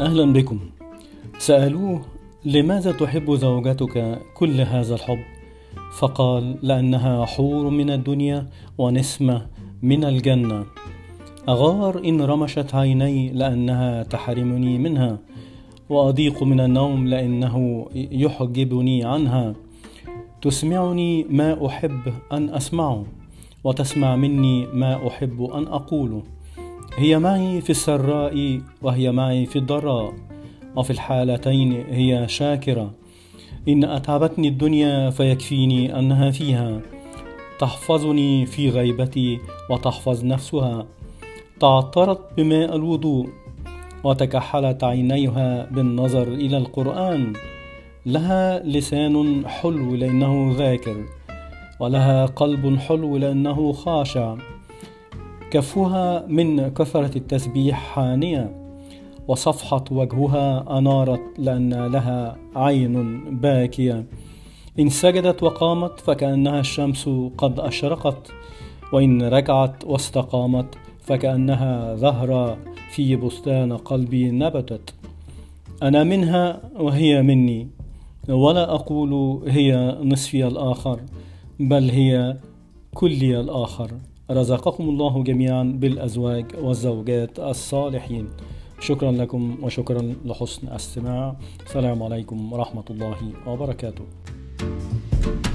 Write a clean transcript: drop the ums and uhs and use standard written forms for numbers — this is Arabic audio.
أهلا بكم. سألوه: لماذا تحب زوجتك كل هذا الحب؟ فقال: لأنها حور من الدنيا ونسمة من الجنة. أغار إن رمشت عيني لأنها تحرمني منها، وأضيق من النوم لأنه يحجبني عنها. تسمعني ما أحب أن أسمعه، وتسمع مني ما أحب أن أقوله. هي معي في السراء وهي معي في الضراء، وفي الحالتين هي شاكرة. إن أتعبتني الدنيا فيكفيني أنها فيها، تحفظني في غيبتي وتحفظ نفسها. تعطرت بماء الوضوء وتكحلت عينيها بالنظر إلى القرآن. لها لسان حلو لأنه ذاكر، ولها قلب حلو لأنه خاشع. كفها من كثرة التسبيح حانية، وصفحة وجهها أنارت لأن لها عين باكية. إن سجدت وقامت فكأنها الشمس قد أشرقت، وإن ركعت واستقامت فكأنها زهرة في بستان قلبي نبتت. أنا منها وهي مني، ولا أقول هي نصفي الآخر، بل هي كلي الآخر. رزقكم الله جميعا بالأزواج والزوجات الصالحين. شكرا لكم وشكرا لحسن الاستماع. السلام عليكم ورحمة الله وبركاته.